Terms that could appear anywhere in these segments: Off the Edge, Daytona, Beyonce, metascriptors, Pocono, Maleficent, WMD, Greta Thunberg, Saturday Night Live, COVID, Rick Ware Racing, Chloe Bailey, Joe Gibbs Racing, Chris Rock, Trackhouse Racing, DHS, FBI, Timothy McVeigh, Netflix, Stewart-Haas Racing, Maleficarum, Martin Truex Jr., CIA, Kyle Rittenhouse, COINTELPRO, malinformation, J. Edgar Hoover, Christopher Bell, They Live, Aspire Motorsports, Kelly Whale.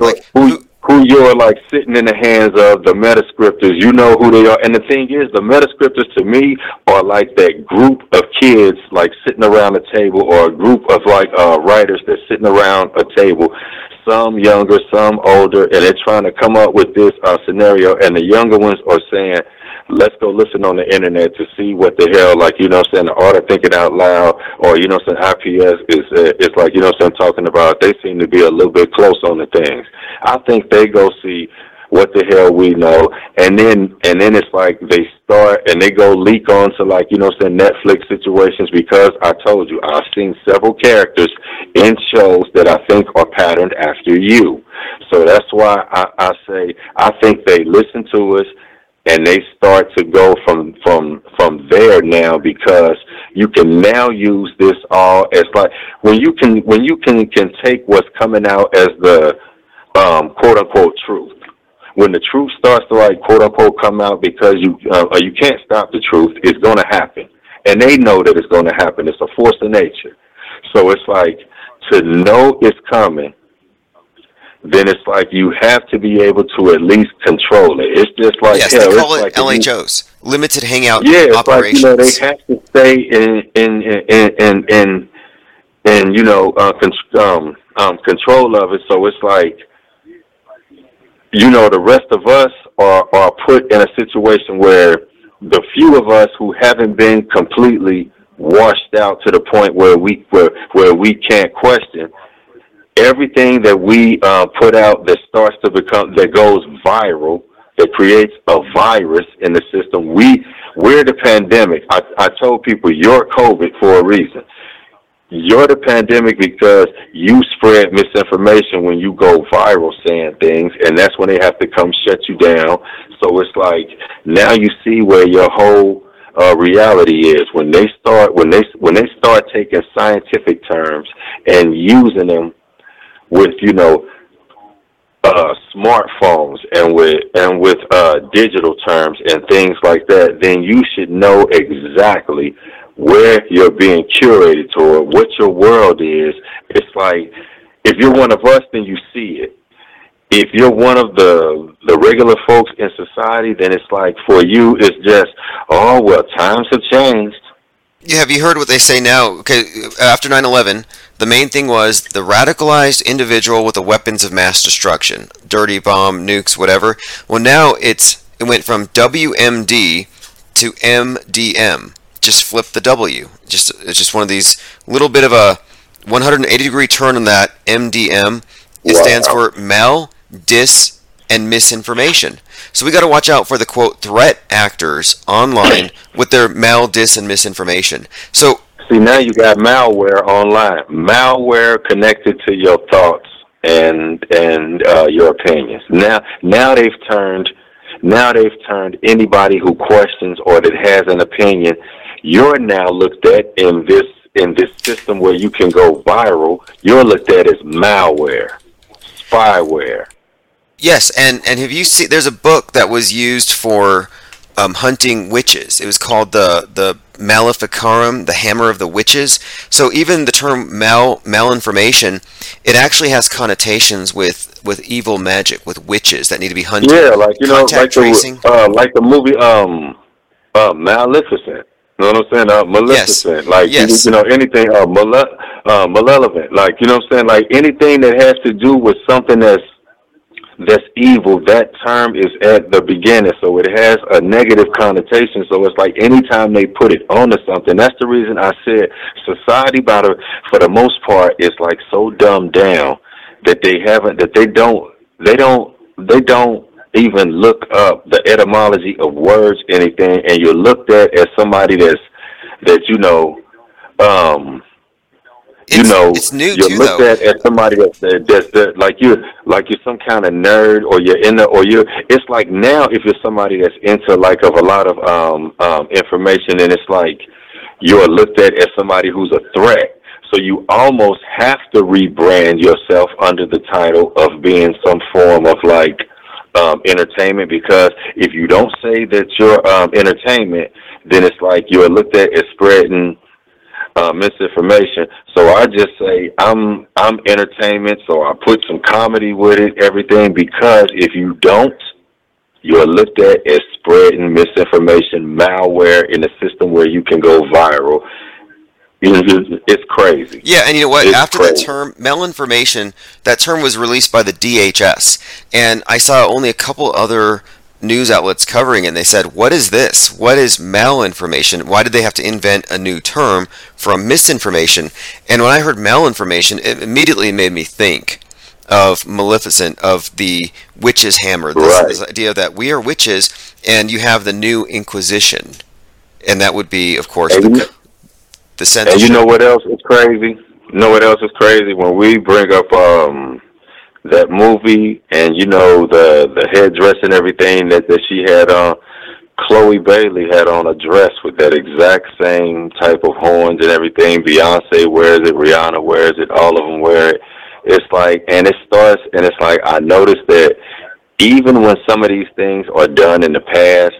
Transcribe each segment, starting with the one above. Like who you're like sitting in the hands of the metascriptors. You know who they are. And the thing is, the metascriptors to me are like that group of kids like sitting around a table, or a group of like writers that's sitting around a table. Some younger, some older, and they're trying to come up with this scenario. And the younger ones are saying, let's go listen on the internet to see what the hell, like, you know what I'm saying, the art of thinking out loud, or, you know what I'm saying, IPS is like, you know what I'm talking about. They seem to be a little bit close on the things. I think they go see what the hell we know, and then it's like they start and they go leak on to, like, you know what I'm saying, Netflix situations, because I told you, I've seen several characters in shows that I think are patterned after you. So that's why I say I think they listen to us, and they start to go from there now, because you can now use this all as, like, when you can take what's coming out as the quote unquote truth. When the truth starts to, like, quote unquote come out, because you can't stop the truth, it's going to happen, and they know that it's going to happen. It's a force of nature. So it's like, to know it's coming, then it's like you have to be able to at least control it. It's just like, yes, hell, they call it LHOs, limited hangout operations. Yeah, it's like, you know, they have to stay in you know, control of it. So it's like, you know, the rest of us are put in a situation where the few of us who haven't been completely washed out to the point where we can't question. Everything that we put out that starts to become, that goes viral, that creates a virus in the system. We're the pandemic. I told people, you're COVID for a reason. You're the pandemic because you spread misinformation when you go viral saying things, and that's when they have to come shut you down. So it's like, now you see where your whole reality is, when they start taking scientific terms and using them with, you know, smartphones and with digital terms and things like that, then you should know exactly where you're being curated toward, what your world is. It's like, if you're one of us, then you see it. If you're one of the regular folks in society, then it's like, for you, it's just, oh, well, times have changed. Yeah, have you heard what they say now? Okay, after 9/11, the main thing was the radicalized individual with the weapons of mass destruction, dirty bomb, nukes, whatever. Well, now it went from WMD to MDM. Just flip the W. It's just one of these, little bit of a 180-degree turn on that MDM. It stands for mal, dis, and misinformation. So we got to watch out for the, quote, threat actors online with their mal, dis, and misinformation. So see, now you got malware online. Malware connected to your thoughts and your opinions. Now they've turned anybody who questions or that has an opinion, you're now looked at in this system where you can go viral, you're looked at as malware, spyware. Yes, and have you seen? There's a book that was used for hunting witches. It was called the Maleficarum, the Hammer of the Witches. So even the term malinformation, it actually has connotations with evil magic, with witches that need to be hunted. Yeah, like, you know, like the movie Maleficent. You know what I'm saying? Maleficent. Yes. Like, yes. You know, anything malevolent. Like, you know what I'm saying? Like, anything that has to do with something that's evil, that term is at the beginning, so it has a negative connotation. So it's like, anytime they put it onto something, that's the reason I said society, for the most part, is like so dumbed down that they don't even look up the etymology of words, anything, and you're looked at as somebody that you know. It's new you're too, looked though. At as somebody that's like you're some kind of nerd, or you're in the, or you're. It's like, now if you're somebody that's into like of a lot of information, and it's like you're looked at as somebody who's a threat. So you almost have to rebrand yourself under the title of being some form of like entertainment, because if you don't say that you're entertainment, then it's like you're looked at as spreading misinformation. So I just say I'm entertainment, so I put some comedy with it, everything, because if you don't, you're looked at as spreading misinformation, malware in a system where you can go viral. It's crazy. Yeah, and you know what? After that term, malinformation, that term was released by the DHS. And I saw only a couple other news outlets covering it, and they said, what is this? What is malinformation? Why did they have to invent a new term from misinformation? And when I heard malinformation, it immediately made me think of Maleficent, of the witch's hammer. This idea that we are witches, and you have the new Inquisition. And that would be, of course, and you know what else is crazy? When we bring up that movie and, you know, the headdress and everything that she had on, Chloe Bailey had on a dress with that exact same type of horns and everything. Beyonce wears it. Rihanna wears it. All of them wear it. It's like, and it starts, and it's like, I noticed that even when some of these things are done in the past,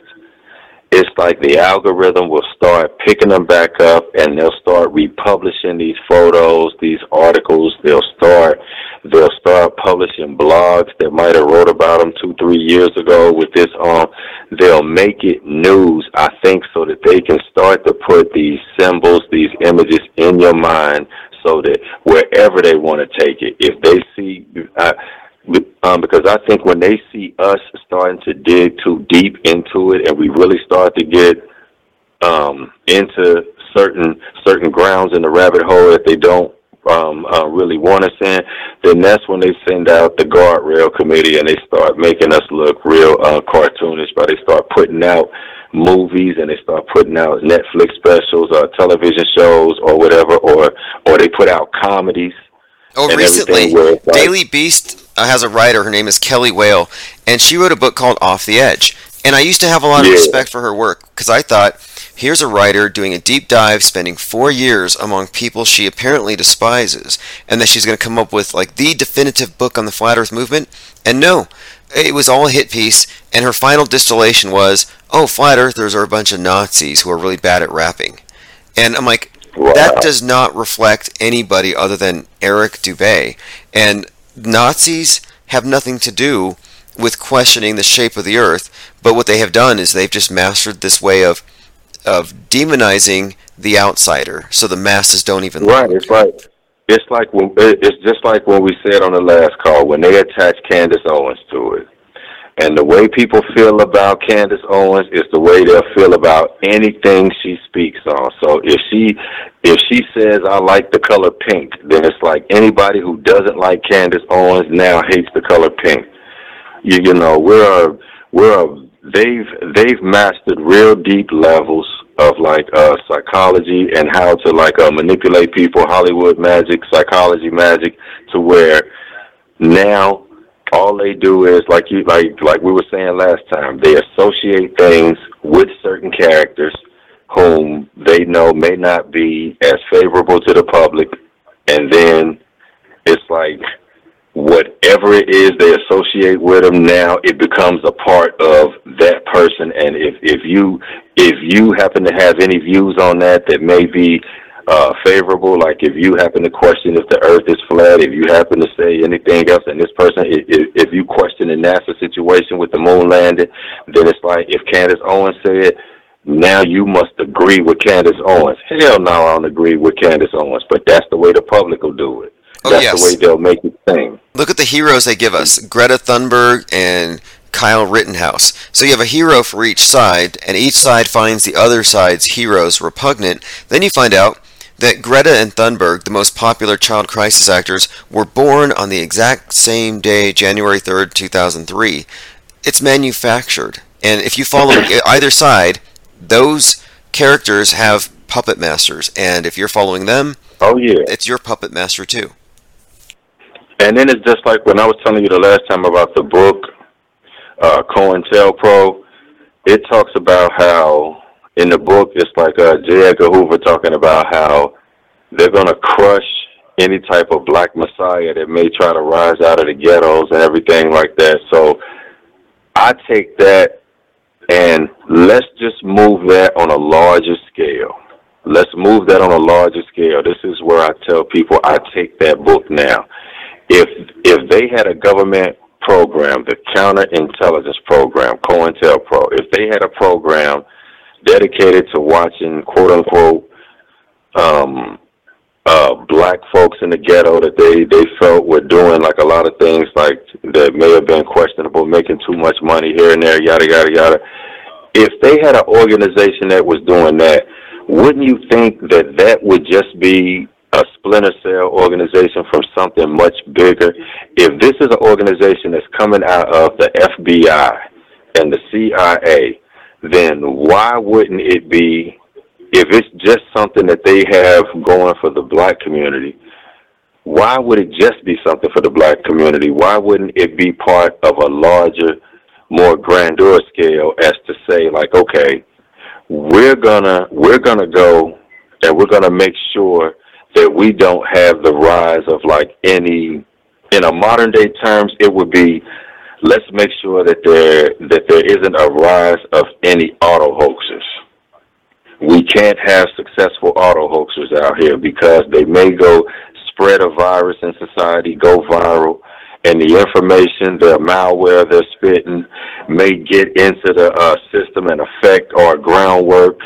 it's like the algorithm will start picking them back up, and they'll start republishing these photos, these articles. They'll start publishing blogs that might have wrote about them 2-3 years ago with this on. They'll make it news, I think, so that they can start to put these symbols, these images in your mind, so that wherever they want to take it, if they see... because I think when they see us starting to dig too deep into it, and we really start to get into certain grounds in the rabbit hole that they don't really want us in, then that's when they send out the guardrail committee, and they start making us look real cartoonish. But they start putting out movies, and they start putting out Netflix specials or television shows or whatever, or they put out comedies. Oh, recently, Daily Beast has a writer. Her name is Kelly Whale, and she wrote a book called Off the Edge. And I used to have a lot of respect for her work, because I thought, here's a writer doing a deep dive, spending 4 years among people she apparently despises, and that she's going to come up with like the definitive book on the Flat Earth movement. And no, it was all a hit piece, and her final distillation was, oh, Flat Earthers are a bunch of Nazis who are really bad at rapping. And I'm like... Wow. That does not reflect anybody other than Eric Dubé. And Nazis have nothing to do with questioning the shape of the earth, but what they have done is they've just mastered this way of demonizing the outsider, so the masses don't even look. It's just like when we said on the last call, when they attach Candace Owens to it. And the way people feel about Candace Owens is the way they'll feel about anything she speaks on. So if she says, I like the color pink, then it's like anybody who doesn't like Candace Owens now hates the color pink. You know, they've mastered real deep levels of like psychology and how to like manipulate people, Hollywood magic, psychology magic, to where now all they do is, like we were saying last time, they associate things with certain characters whom they know may not be as favorable to the public, and then it's like whatever it is they associate with them, now it becomes a part of that person. And if you happen to have any views on that may be favorable, like if you happen to question if the earth is flat, if you happen to say anything else, and this person, if you question the NASA situation with the moon landing, then it's like if Candace Owens said, now you must agree with Candace Owens. Hell no, I don't agree with Candace Owens, but that's the way the public will do it. That's the way they'll make it sing. Look at the heroes they give us, Greta Thunberg and Kyle Rittenhouse. So you have a hero for each side, and each side finds the other side's heroes repugnant. Then you find out that Greta and Thunberg, the most popular child crisis actors, were born on the exact same day, January 3rd, 2003. It's manufactured. And if you follow either side, those characters have puppet masters. And if you're following them, it's your puppet master too. And then it's just like when I was telling you the last time about the book, COINTELPRO, it talks about how, in the book, it's like J. Edgar Hoover talking about how they're going to crush any type of black messiah that may try to rise out of the ghettos and everything like that. So I take that, and let's just move that on a larger scale. Let's move that on a larger scale. This is where I tell people I take that book now. If they had a government program, the counterintelligence program, COINTELPRO, if they had a program dedicated to watching, quote-unquote, black folks in the ghetto that they felt were doing like a lot of things like that may have been questionable, making too much money here and there, yada, yada, yada. If they had an organization that was doing that, wouldn't you think that that would just be a splinter cell organization from something much bigger? If this is an organization that's coming out of the FBI and the CIA, then why wouldn't it be, if it's just something that they have going for the black community, why would it just be something for the black community? Why wouldn't it be part of a larger, more grandeur scale as to say, like, okay, we're gonna go and we're gonna make sure that we don't have the rise of like any, in a modern day terms, it would be, let's make sure that there isn't a rise of any auto hoaxers. We can't have successful auto hoaxers out here because they may go spread a virus in society, go viral, and the information, the malware they're spitting may get into the system and affect our groundwork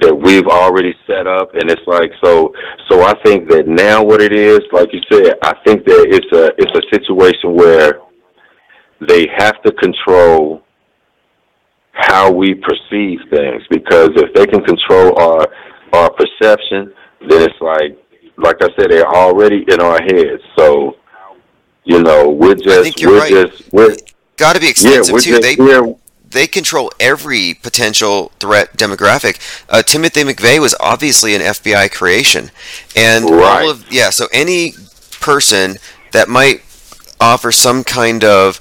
that we've already set up. And it's like, so I think that now what it is, like you said, I think that it's a situation where they have to control how we perceive things, because if they can control our perception, then it's like I said, they're already in our heads. So, you know, we're got to be extensive too. They control every potential threat demographic. Timothy McVeigh was obviously an FBI creation, and right. So any person that might offer some kind of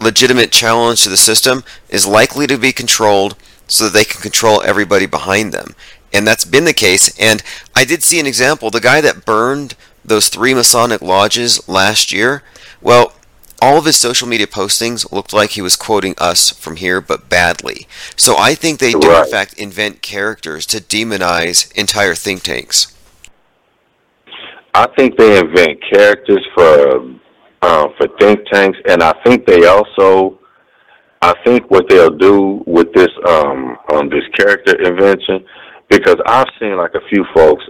legitimate challenge to the system is likely to be controlled so that they can control everybody behind them. And that's been the case. And I did see an example. The guy that burned those 3 Masonic lodges last year, well, all of his social media postings looked like he was quoting us from here, but badly. So I think they do, in fact, invent characters to demonize entire think tanks. I think they invent characters for think tanks, and I think they also, I think what they'll do with this this character invention, because I've seen like a few folks,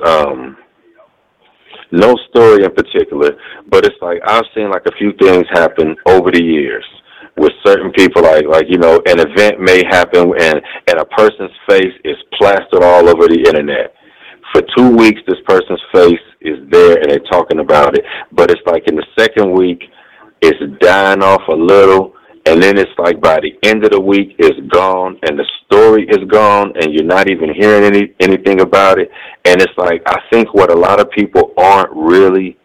no story in particular, but it's like I've seen like a few things happen over the years with certain people, like you know, an event may happen and a person's face is plastered all over the internet. For 2 weeks, this person's face is there and they're talking about it. But it's like in the second week, it's dying off a little. And then it's like by the end of the week, it's gone and the story is gone and you're not even hearing anything about it. And it's like, I think what a lot of people aren't really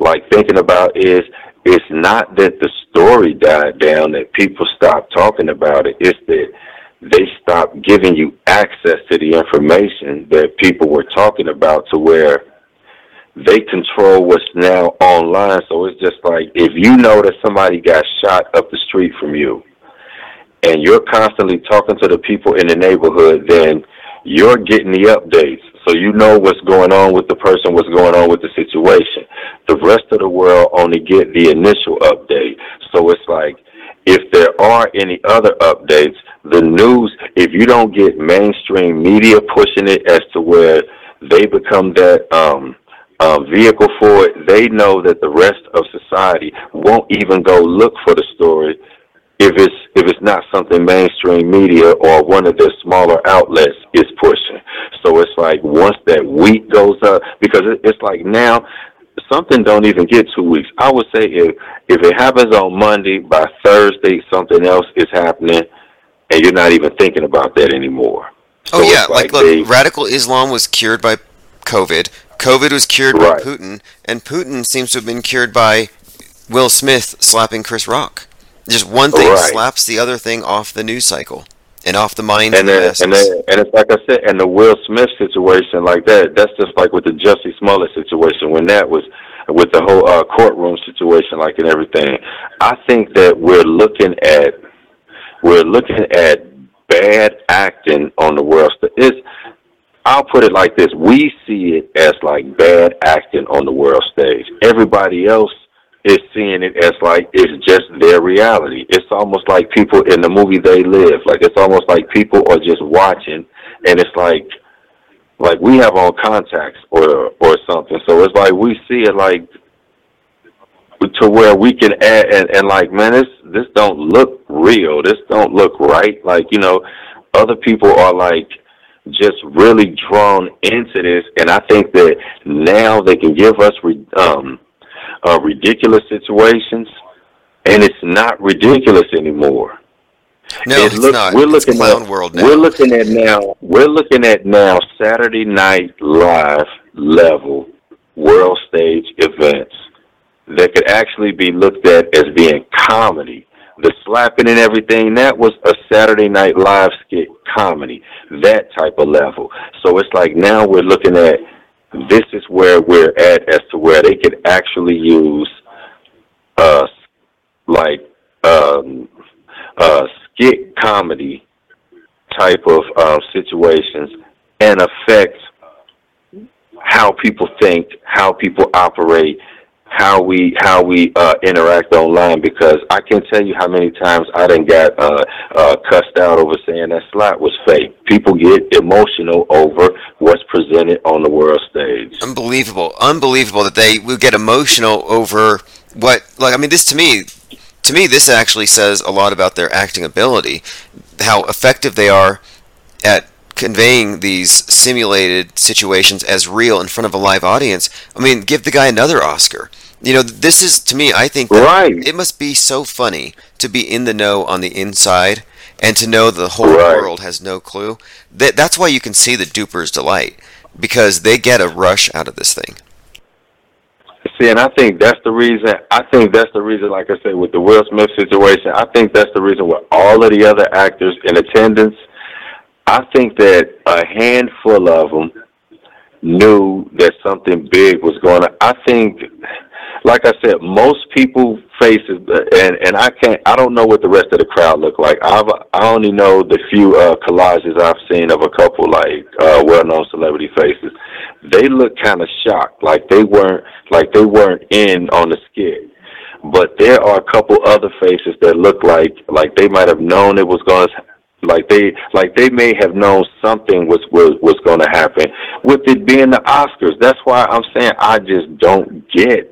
like thinking about is it's not that the story died down, that people stopped talking about it. It's that they stopped giving you access to the information that people were talking about, to where they control what's now online. So it's just like, if you know that somebody got shot up the street from you and you're constantly talking to the people in the neighborhood, then you're getting the updates. So you know what's going on with the person, what's going on with the situation. The rest of the world only get the initial update. So it's like, if there are any other updates, the news, if you don't get mainstream media pushing it as to where they become that vehicle for it, they know that the rest of society won't even go look for the story if it's not something mainstream media or one of their smaller outlets is pushing. So it's like once that week goes up, because it's like now, something don't even get 2 weeks. I would say if it happens on Monday, by Thursday, something else is happening, and you're not even thinking about that anymore. Oh, so yeah. Like look, radical Islam was cured by COVID. COVID was cured by Putin. And Putin seems to have been cured by Will Smith slapping Chris Rock. Just one thing slaps the other thing off the news cycle and off the minds of the masses. And it's like I said, and the Will Smith situation like that, that's just like with the Jussie Smollett situation, when that was with the whole courtroom situation like and everything. I think that we're looking at bad acting on the world. It's I'll put it like this. We see it as like bad acting on the world stage. Everybody else is seeing it as like it's just their reality. It's almost like people in the movie They Live. Like it's almost like people are just watching, and it's like we have on contacts or something. So it's like we see it like to where we can add and like, man, this don't look real. This don't look right. Like, you know, other people are like just really drawn into this, and I think that now they can give us ridiculous situations, and it's not ridiculous anymore. No, it's not. It's clown world now. We're looking at now Saturday Night Live level world stage events that could actually be looked at as being comedy. The slapping and everything, that was a Saturday Night Live skit comedy, that type of level. So it's like now we're looking at, this is where we're at as to where they could actually use skit comedy type of situations and affect how people think, how people operate, how we interact online, because I can't tell you how many times I done got cussed out over saying that slot was fake. People get emotional over what's presented on the world stage. Unbelievable that they will get emotional over what, like, I mean, this to me this actually says a lot about their acting ability, how effective they are at conveying these simulated situations as real in front of a live audience. I mean, give the guy another Oscar. You know, this is, to me, I think that right. It must be so funny to be in the know on the inside and to know the whole right. world has no clue. That's why you can see the duper's delight, because they get a rush out of this thing. See, and I think that's the reason, like I said, with the Will Smith situation, I think that's the reason with all of the other actors in attendance, I think that a handful of them knew that something big was going on. I think, like I said, most people faces, and I don't know what the rest of the crowd look like. I only know the few collages I've seen of a couple like well-known celebrity faces. They look kind of shocked, like they weren't in on the skit. But there are a couple other faces that look like they might have known it was going to happen. Like they may have known something was going to happen with it being the Oscars. That's why I'm saying I just don't get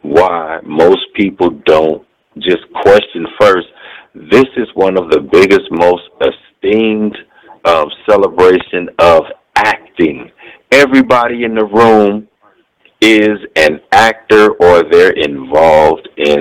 why most people don't just question first. This is one of the biggest, most esteemed celebration of acting. Everybody in the room is an actor or they're involved in